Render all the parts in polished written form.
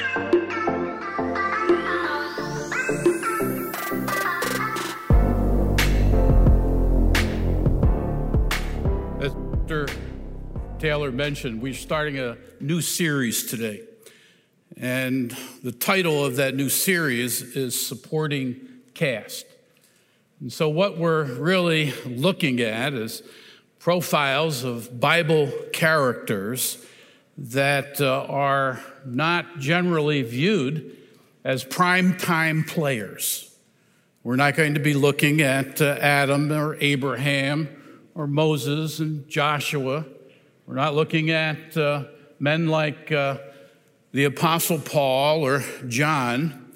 As Mr. Taylor mentioned, we're starting a new series today. And the title of that new series is Supporting Cast. And so what we're really looking at is profiles of Bible characters that are not generally viewed as prime-time players. We're not going to be looking at Adam or Abraham or Moses and Joshua. We're not looking at men like the Apostle Paul or John,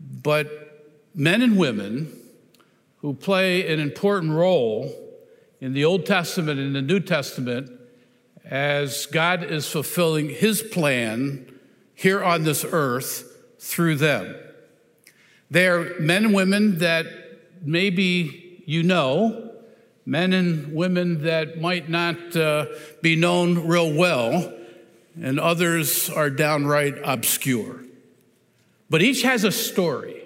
but men and women who play an important role in the Old Testament and the New Testament as God is fulfilling his plan here on this earth through them. They are men and women that maybe you know, men and women that might not be known real well, and others are downright obscure. But each has a story,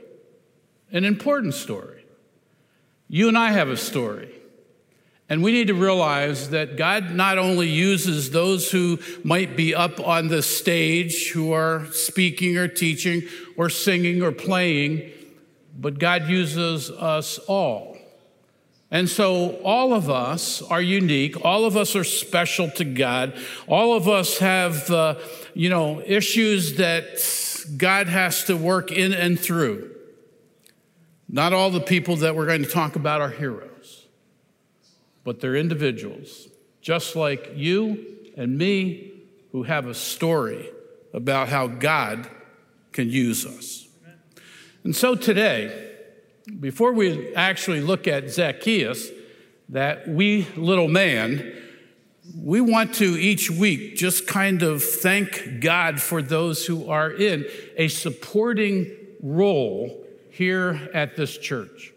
an important story. You and I have a story. And we need to realize that God not only uses those who might be up on the stage, who are speaking or teaching or singing or playing, but God uses us all. And so all of us are unique. All of us are special to God. All of us have, issues that God has to work in and through. Not all the people that we're going to talk about are heroes. But they're individuals, just like you and me, who have a story about how God can use us. And so today, before we actually look at Zacchaeus, that wee little man, we want to each week just kind of thank God for those who are in a supporting role here at this church.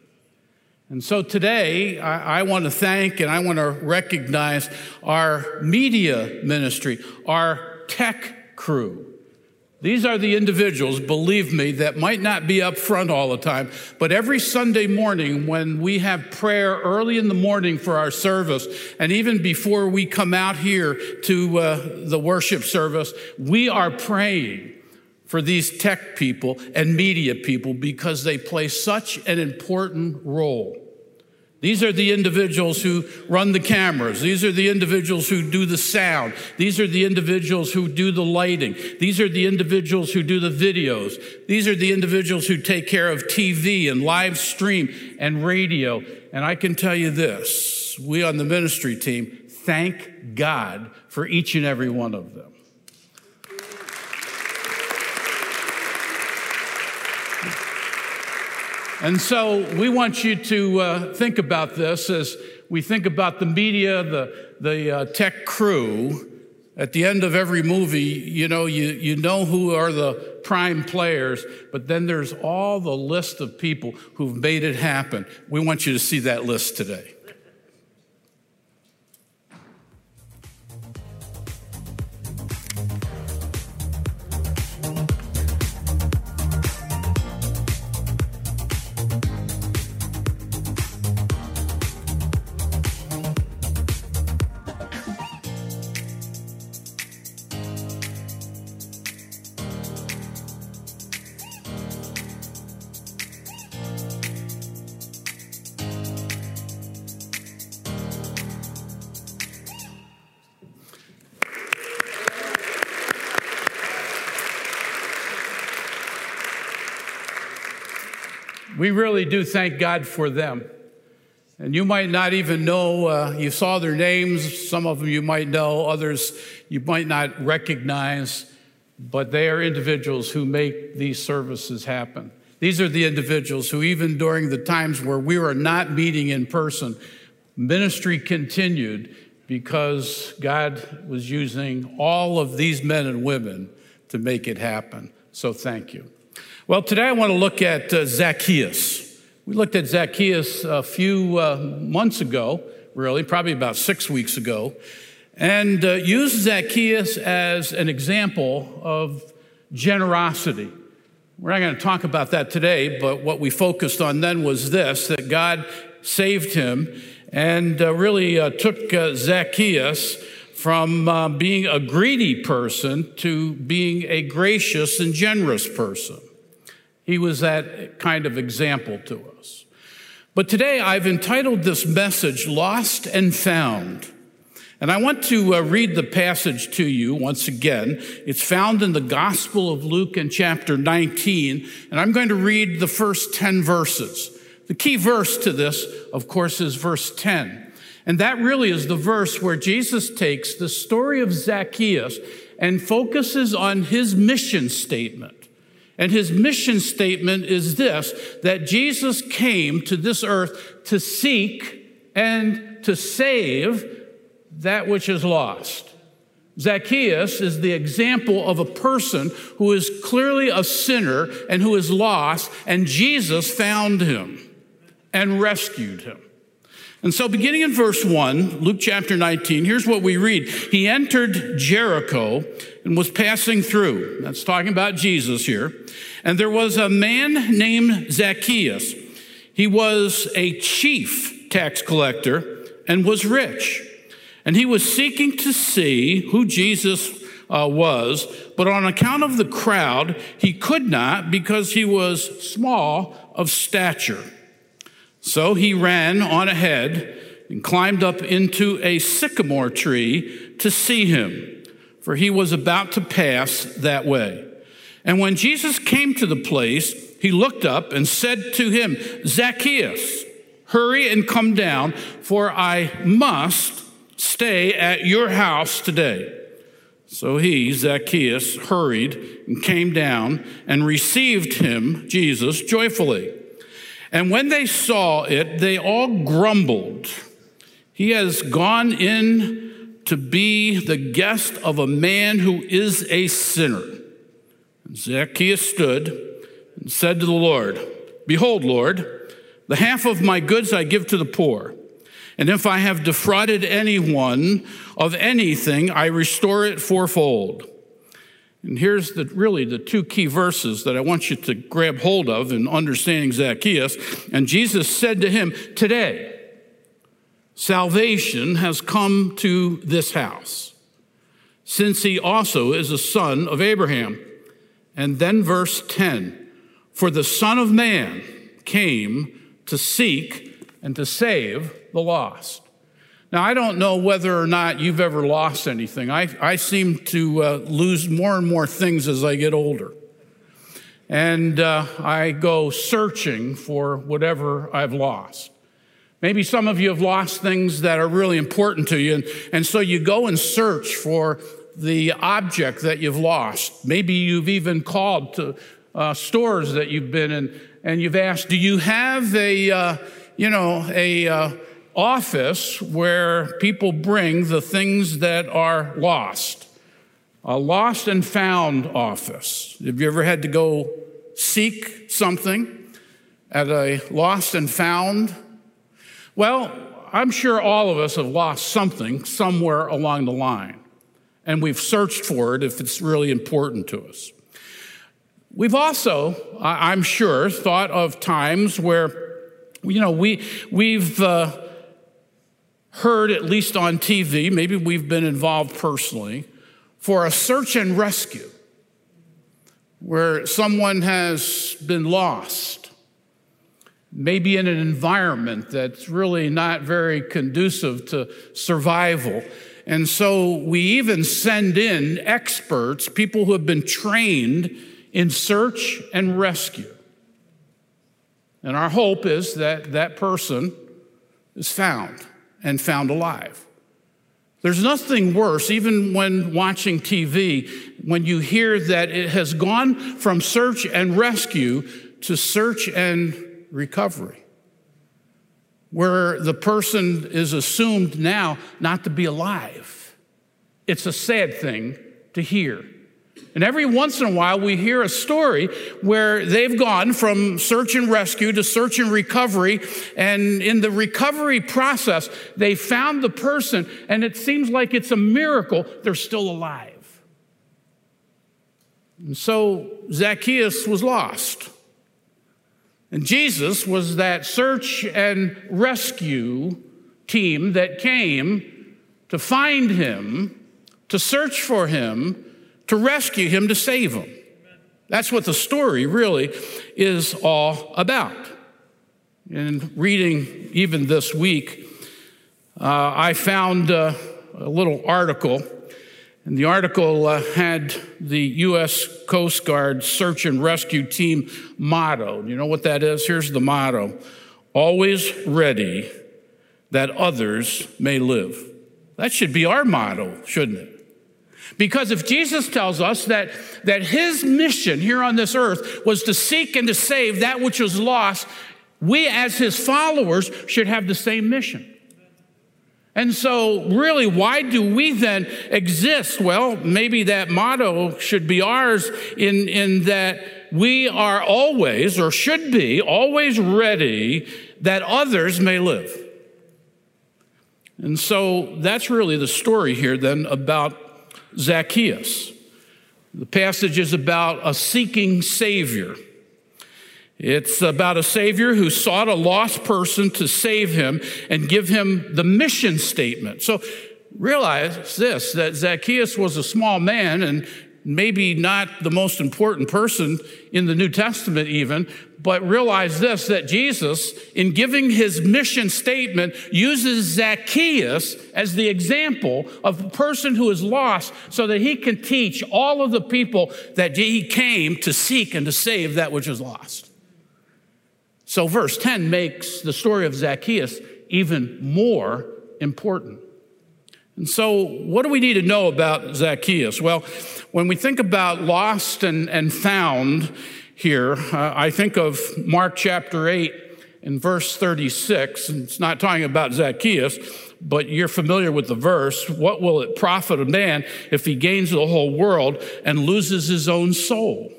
And so today, I want to thank and I want to recognize our media ministry, our tech crew. These are the individuals, believe me, that might not be up front all the time, but every Sunday morning when we have prayer early in the morning for our service, and even before we come out here to the worship service, we are praying for these tech people and media people because they play such an important role. These are the individuals who run the cameras. These are the individuals who do the sound. These are the individuals who do the lighting. These are the individuals who do the videos. These are the individuals who take care of TV and live stream and radio. And I can tell you this, we on the ministry team thank God for each and every one of them. And so we want you to think about this as we think about the media, the tech crew. At the end of every movie, you know who are the prime players, but then there's all the list of people who've made it happen. We want you to see that list today. We really do thank God for them. And you might not even know, you saw their names. Some of them you might know, others you might not recognize, but they are individuals who make these services happen. These are the individuals who, even during the times where we were not meeting in person, ministry continued because God was using all of these men and women to make it happen. So thank you. Well, today I want to look at Zacchaeus. We looked at Zacchaeus a few months ago, really, probably about 6 weeks ago, and used Zacchaeus as an example of generosity. We're not going to talk about that today, but what we focused on then was this, that God saved him and really took Zacchaeus from being a greedy person to being a gracious and generous person. He was that kind of example to us. But today I've entitled this message, Lost and Found. And I want to read the passage to you once again. It's found in the Gospel of Luke in chapter 19, and I'm going to read the first 10 verses. The key verse to this, of course, is verse 10. And that really is the verse where Jesus takes the story of Zacchaeus and focuses on his mission statement. And his mission statement is this, that Jesus came to this earth to seek and to save that which is lost. Zacchaeus is the example of a person who is clearly a sinner and who is lost, and Jesus found him and rescued him. And so beginning in verse 1, Luke chapter 19, here's what we read. He entered Jericho and was passing through. That's talking about Jesus here. And there was a man named Zacchaeus. He was a chief tax collector and was rich. And he was seeking to see who Jesus was, but on account of the crowd, he could not because he was small of stature. So he ran on ahead and climbed up into a sycamore tree to see him, for he was about to pass that way. And when Jesus came to the place, he looked up and said to him, Zacchaeus, hurry and come down, for I must stay at your house today. So he, Zacchaeus, hurried and came down and received him, Jesus, joyfully. And when they saw it, they all grumbled. He has gone in to be the guest of a man who is a sinner. And Zacchaeus stood and said to the Lord, Behold, Lord, the half of my goods I give to the poor. And if I have defrauded anyone of anything, I restore it fourfold. And here's the two key verses that I want you to grab hold of in understanding Zacchaeus. And Jesus said to him, Today, salvation has come to this house, since he also is a son of Abraham. And then verse 10, For the Son of Man came to seek and to save the lost. Now, I don't know whether or not you've ever lost anything. I seem to lose more and more things as I get older. And I go searching for whatever I've lost. Maybe some of you have lost things that are really important to you. And so you go and search for the object that you've lost. Maybe you've even called to stores that you've been in and you've asked, do you have a office where people bring the things that are lost, a lost and found office. Have you ever had to go seek something at a lost and found? Well, I'm sure all of us have lost something somewhere along the line, and we've searched for it if it's really important to us. We've also, I'm sure, thought of times where, we've heard, at least on TV, maybe we've been involved personally, for a search and rescue where someone has been lost, maybe in an environment that's really not very conducive to survival. And so we even send in experts, people who have been trained in search and rescue. And our hope is that that person is found. And found alive. There's nothing worse, even when watching TV, when you hear that it has gone from search and rescue to search and recovery, where the person is assumed now not to be alive. It's a sad thing to hear. And every once in a while, we hear a story where they've gone from search and rescue to search and recovery. And in the recovery process, they found the person, and it seems like it's a miracle they're still alive. And so Zacchaeus was lost. And Jesus was that search and rescue team that came to find him, to search for him, to rescue him, to save him. That's what the story really is all about. In reading even this week, I found a little article, and the article had the U.S. Coast Guard search and rescue team motto. You know what that is? Here's the motto: always ready that others may live. That should be our motto, shouldn't it? Because if Jesus tells us that his mission here on this earth was to seek and to save that which was lost, we as his followers should have the same mission. And so really, why do we then exist? Well, maybe that motto should be ours in that we are always, or should be, always ready that others may live. And so that's really the story here then about Zacchaeus. The passage is about a seeking Savior. It's about a Savior who sought a lost person to save him and give him the mission statement. So realize this, that Zacchaeus was a small man and maybe not the most important person in the New Testament even, but realize this, that Jesus, in giving his mission statement, uses Zacchaeus as the example of a person who is lost so that he can teach all of the people that he came to seek and to save that which is lost. So verse 10 makes the story of Zacchaeus even more important. And so what do we need to know about Zacchaeus? Well, when we think about lost and found here, I think of Mark chapter 8 and verse 36. And it's not talking about Zacchaeus, but you're familiar with the verse. What will it profit a man if he gains the whole world and loses his own soul?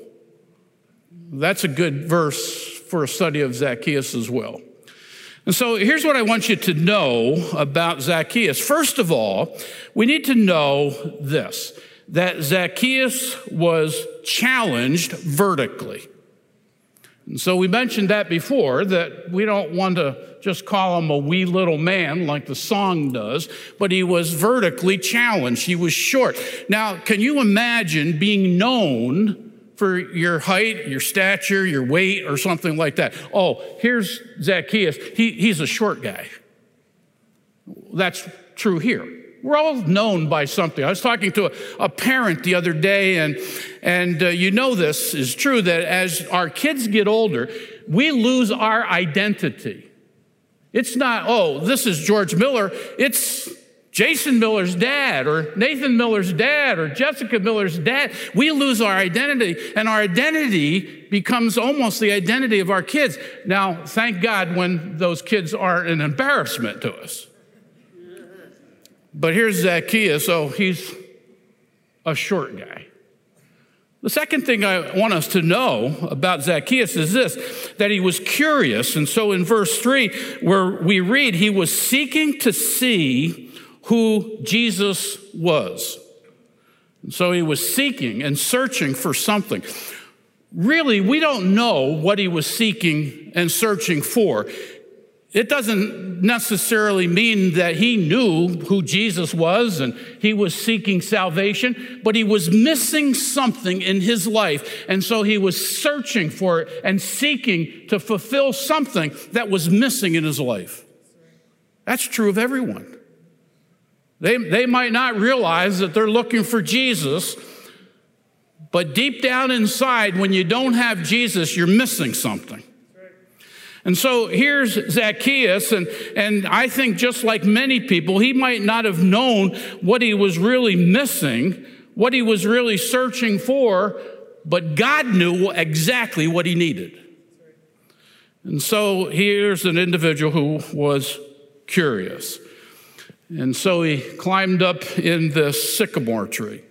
That's a good verse for a study of Zacchaeus as well. And so here's what I want you to know about Zacchaeus. First of all, we need to know this, that Zacchaeus was challenged vertically. And so we mentioned that before, that we don't want to just call him a wee little man like the song does, but he was vertically challenged. He was short. Now, can you imagine being known for your height, your stature, your weight, or something like that? Oh, here's Zacchaeus. He's a short guy. That's true here. We're all known by something. I was talking to a parent the other day, and you know this is true, that as our kids get older, we lose our identity. It's not, oh, this is George Miller. It's Jason Miller's dad, or Nathan Miller's dad, or Jessica Miller's dad. We lose our identity, and our identity becomes almost the identity of our kids. Now, thank God when those kids aren't an embarrassment to us. But here's Zacchaeus, oh, he's a short guy. The second thing I want us to know about Zacchaeus is this, that he was curious. And so in verse 3, where we read, he was seeking to see who Jesus was. And so he was seeking and searching for something. Really, we don't know what he was seeking and searching for. It doesn't necessarily mean that he knew who Jesus was and he was seeking salvation, but he was missing something in his life. And so he was searching for it and seeking to fulfill something that was missing in his life. That's true of everyone. They might not realize that they're looking for Jesus, but deep down inside, when you don't have Jesus, you're missing something. And so here's Zacchaeus, and I think just like many people, he might not have known what he was really missing, what he was really searching for, but God knew exactly what he needed. And so here's an individual who was curious. And so he climbed up in the sycamore tree.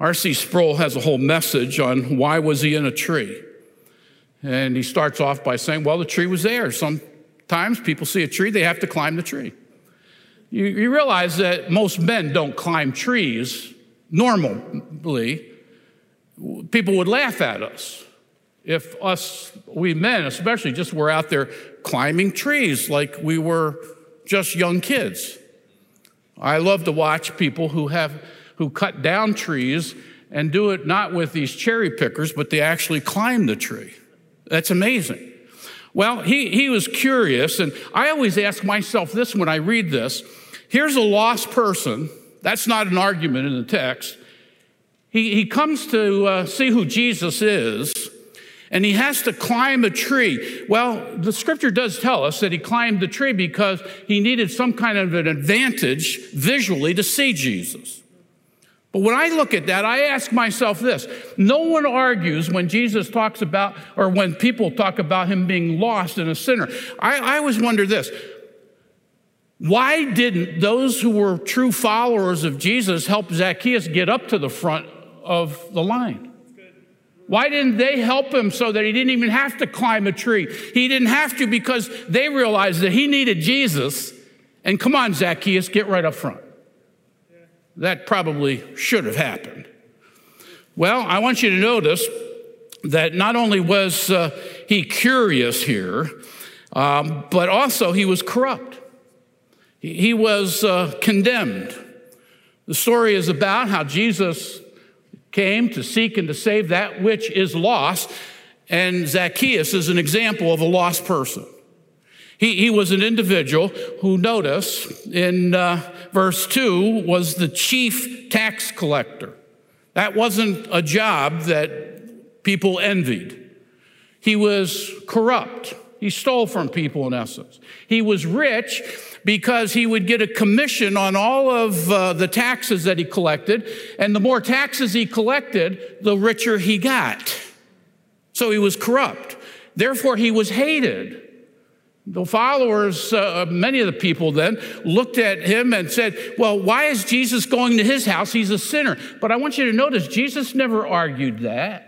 R.C. Sproul has a whole message on why was he in a tree. And he starts off by saying, well, the tree was there. Sometimes people see a tree, they have to climb the tree. You realize that most men don't climb trees normally. people would laugh at us if we men especially, just were out there climbing trees like we were just young kids. I love to watch people who cut down trees and do it not with these cherry pickers, but they actually climb the tree. That's amazing. Well, he was curious, and I always ask myself this when I read this. Here's a lost person. That's not an argument in the text. He comes to see who Jesus is, and he has to climb a tree. Well, the scripture does tell us that he climbed the tree because he needed some kind of an advantage visually to see Jesus. But when I look at that, I ask myself this. No one argues when Jesus talks about, or when people talk about him being lost and a sinner. I always wonder this. Why didn't those who were true followers of Jesus help Zacchaeus get up to the front of the line? Why didn't they help him so that he didn't even have to climb a tree? He didn't have to because they realized that he needed Jesus. And come on, Zacchaeus, get right up front. That probably should have happened. Well, I want you to notice that not only was he curious here, but also he was corrupt. He was condemned. The story is about how Jesus came to seek and to save that which is lost, and Zacchaeus is an example of a lost person. He was an individual who, notice, in verse 2, was the chief tax collector. That wasn't a job that people envied. He was corrupt. He stole from people, in essence. He was rich because he would get a commission on all of the taxes that he collected, and the more taxes he collected, the richer he got. So he was corrupt. Therefore, he was hated. The followers, many of the people then, looked at him and said, well, why is Jesus going to his house? He's a sinner. But I want you to notice, Jesus never argued that.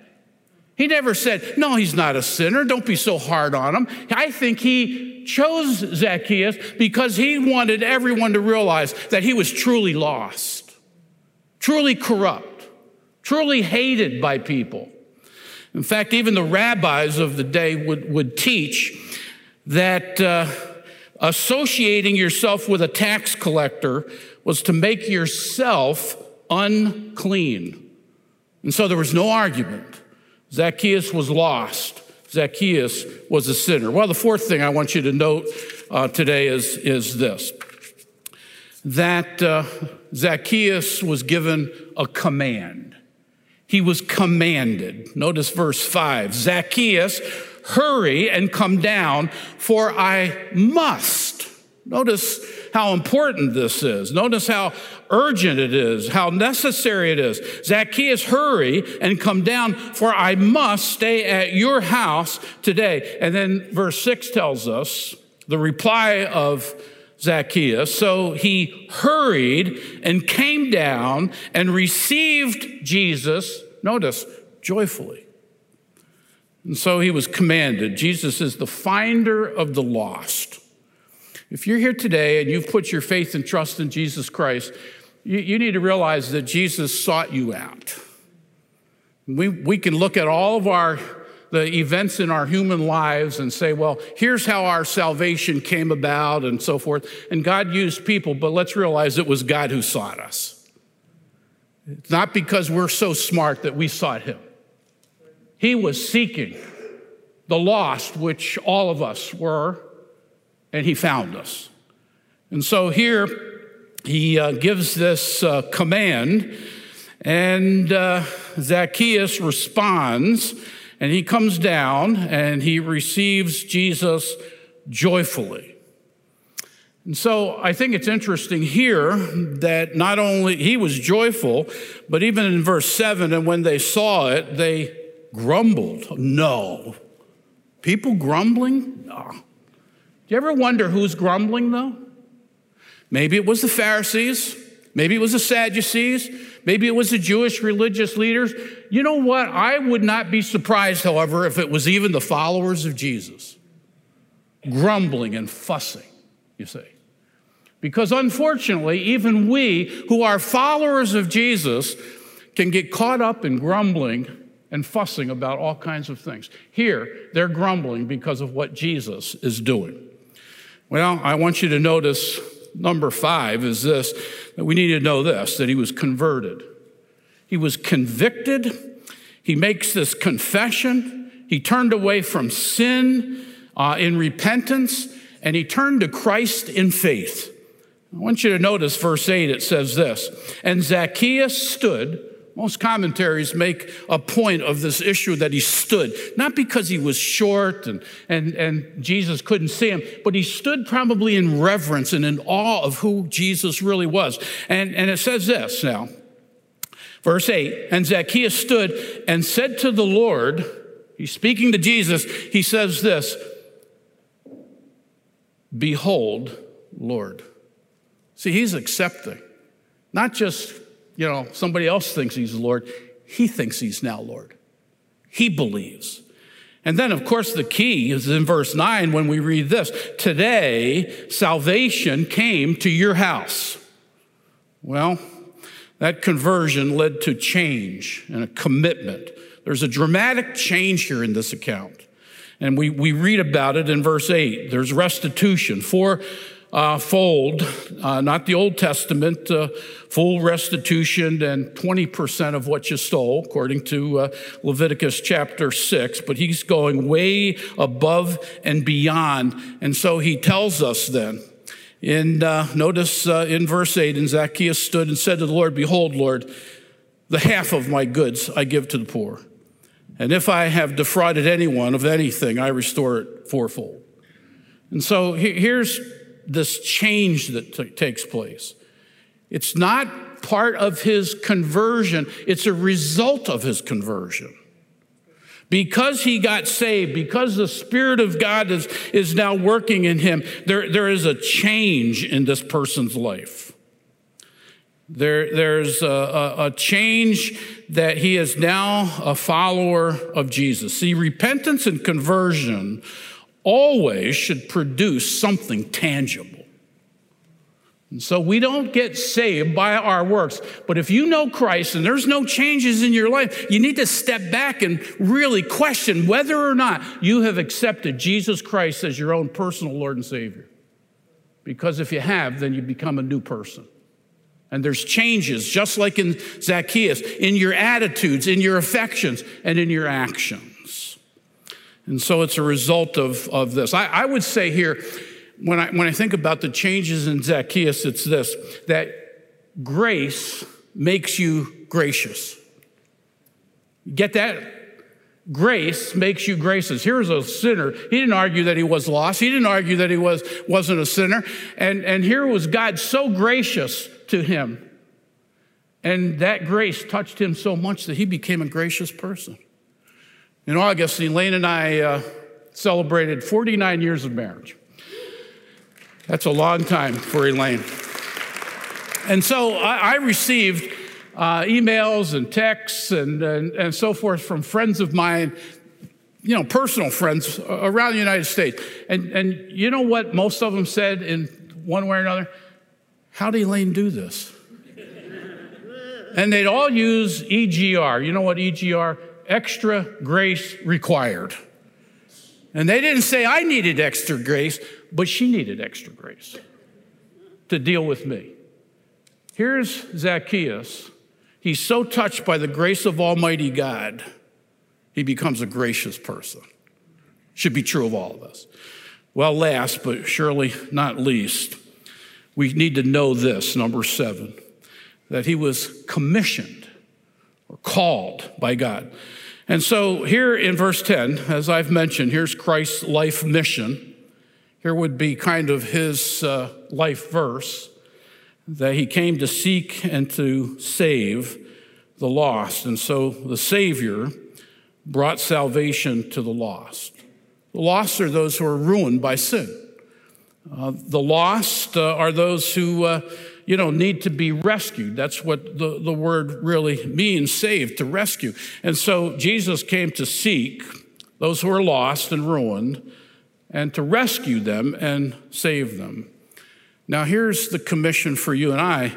He never said, no, he's not a sinner. Don't be so hard on him. I think he chose Zacchaeus because he wanted everyone to realize that he was truly lost, truly corrupt, truly hated by people. In fact, even the rabbis of the day would teach that associating yourself with a tax collector was to make yourself unclean. And so there was no argument. Zacchaeus was lost. Zacchaeus was a sinner. Well, the fourth thing I want you to note today is this, that Zacchaeus was given a command. He was commanded. Notice verse 5, Zacchaeus, hurry and come down, for I must. Notice how important this is. Notice how urgent it is, how necessary it is. Zacchaeus, hurry and come down, for I must stay at your house today. And then verse 6 tells us the reply of Zacchaeus. So he hurried and came down and received Jesus, notice, joyfully. And so he was commanded. Jesus is the finder of the lost. If you're here today and you've put your faith and trust in Jesus Christ, you need to realize that Jesus sought you out. We can look at all of the events in our human lives and say, well, here's how our salvation came about and so forth. And God used people, but let's realize it was God who sought us. It's not because we're so smart that we sought him. He was seeking the lost, which all of us were, and he found us. And so here he gives this command, and Zacchaeus responds, and he comes down, and he receives Jesus joyfully. And so I think it's interesting here that not only he was joyful, but even in verse 7, and when they saw it, they grumbled. No. People grumbling? No. Do you ever wonder who's grumbling, though? Maybe it was the Pharisees. Maybe it was the Sadducees. Maybe it was the Jewish religious leaders. You know what? I would not be surprised, however, if it was even the followers of Jesus grumbling and fussing, you see. Because unfortunately, even we who are followers of Jesus can get caught up in grumbling and fussing about all kinds of things. Here, they're grumbling because of what Jesus is doing. Well, I want you to notice number 5 is this, that we need to know this, that he was converted. He was convicted. He makes this confession. He turned away from sin in repentance, and he turned to Christ in faith. I want you to notice verse 8, it says this, and Zacchaeus stood. Most commentaries make a point of this issue that he stood, not because he was short and Jesus couldn't see him, but he stood probably in reverence and in awe of who Jesus really was. And it says this now, verse 8, and Zacchaeus stood and said to the Lord, he's speaking to Jesus, he says this, behold, Lord. See, he's accepting, not just, somebody else thinks he's Lord. He thinks he's now Lord. He believes. And then, of course, the key is in verse 9 when we read this. Today, salvation came to your house. Well, that conversion led to change and a commitment. There's a dramatic change here in this account. And we read about it in verse 8. There's restitution. Fourfold, not the Old Testament, full restitution and 20% of what you stole, according to Leviticus chapter 6. But he's going way above and beyond. And so he tells us then, notice in verse 8, and Zacchaeus stood and said to the Lord, behold, Lord, the half of my goods I give to the poor. And if I have defrauded anyone of anything, I restore it fourfold. And so here's this change that takes place. It's not part of his conversion. It's a result of his conversion. Because he got saved, because the Spirit of God is now working in him, there is a change in this person's life. There's a change that he is now a follower of Jesus. See, repentance and conversion always should produce something tangible. And so we don't get saved by our works. But if you know Christ and there's no changes in your life, you need to step back and really question whether or not you have accepted Jesus Christ as your own personal Lord and Savior. Because if you have, then you become a new person. And there's changes, just like in Zacchaeus, in your attitudes, in your affections, and in your actions. And so it's a result of this. I would say here, when I think about the changes in Zacchaeus, it's this, that grace makes you gracious. Get that? Grace makes you gracious. Here's a sinner. He didn't argue that he was lost. He didn't argue that he wasn't a sinner. And here was God so gracious to him. And that grace touched him so much that he became a gracious person. In August, Elaine and I celebrated 49 years of marriage. That's a long time for Elaine. And so I received emails and texts and so forth from friends of mine, personal friends around the United States. And you know what most of them said in one way or another? How did Elaine do this? And they'd all use EGR. You know what EGR? Extra grace required. And they didn't say I needed extra grace, but she needed extra grace to deal with me. Here's Zacchaeus. He's so touched by the grace of Almighty God, he becomes a gracious person. Should be true of all of us. Well, last but surely not least, we need to know this, number 7, that he was commissioned or called by God. And so here in verse 10, as I've mentioned, here's Christ's life mission. Here would be kind of his life verse, that he came to seek and to save the lost. And so the Savior brought salvation to the lost. The lost are those who are ruined by sin. The lost are those who need to be rescued. That's what the word really means, saved, to rescue. And so Jesus came to seek those who are lost and ruined and to rescue them and save them. Now, here's the commission for you and I.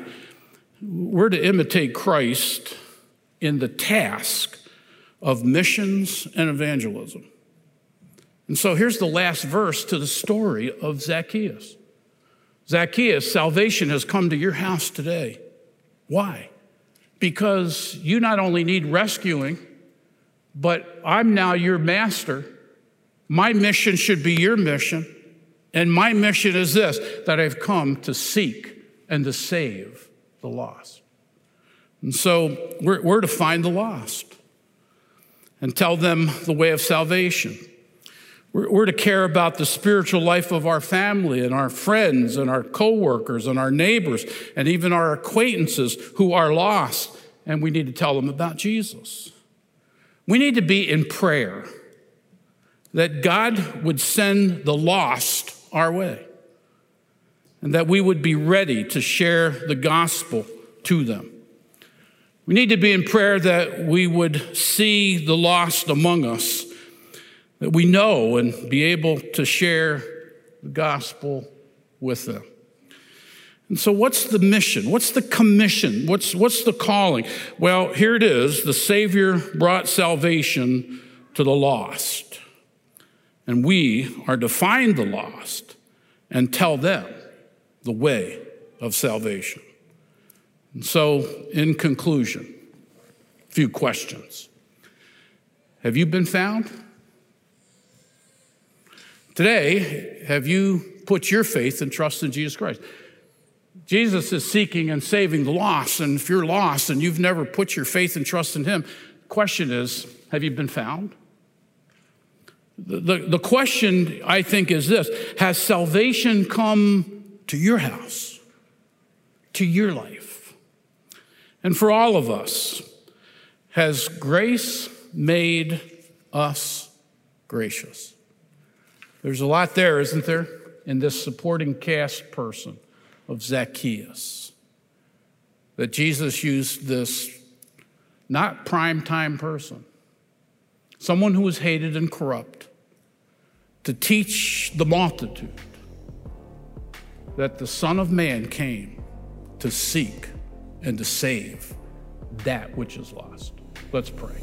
We're to imitate Christ in the task of missions and evangelism. And so here's the last verse to the story of Zacchaeus. Zacchaeus, salvation has come to your house today. Why? Because you not only need rescuing, but I'm now your master. My mission should be your mission. And my mission is this, that I've come to seek and to save the lost. And so we're to find the lost and tell them the way of salvation. We're to care about the spiritual life of our family and our friends and our coworkers and our neighbors and even our acquaintances who are lost, and we need to tell them about Jesus. We need to be in prayer that God would send the lost our way and that we would be ready to share the gospel to them. We need to be in prayer that we would see the lost among us, that we know and be able to share the gospel with them. And so what's the mission? What's the commission? What's the calling? Well, here it is. The Savior brought salvation to the lost. And we are to find the lost and tell them the way of salvation. And so, in conclusion, a few questions. Have you been found? Today, have you put your faith and trust in Jesus Christ? Jesus is seeking and saving the lost, and if you're lost and you've never put your faith and trust in him, the question is, have you been found? The question, I think, is this. Has salvation come to your house, to your life? And for all of us, has grace made us gracious? There's a lot there, isn't there, in this supporting cast person of Zacchaeus, that Jesus used this not primetime person, someone who was hated and corrupt, to teach the multitude that the Son of Man came to seek and to save that which is lost. Let's pray.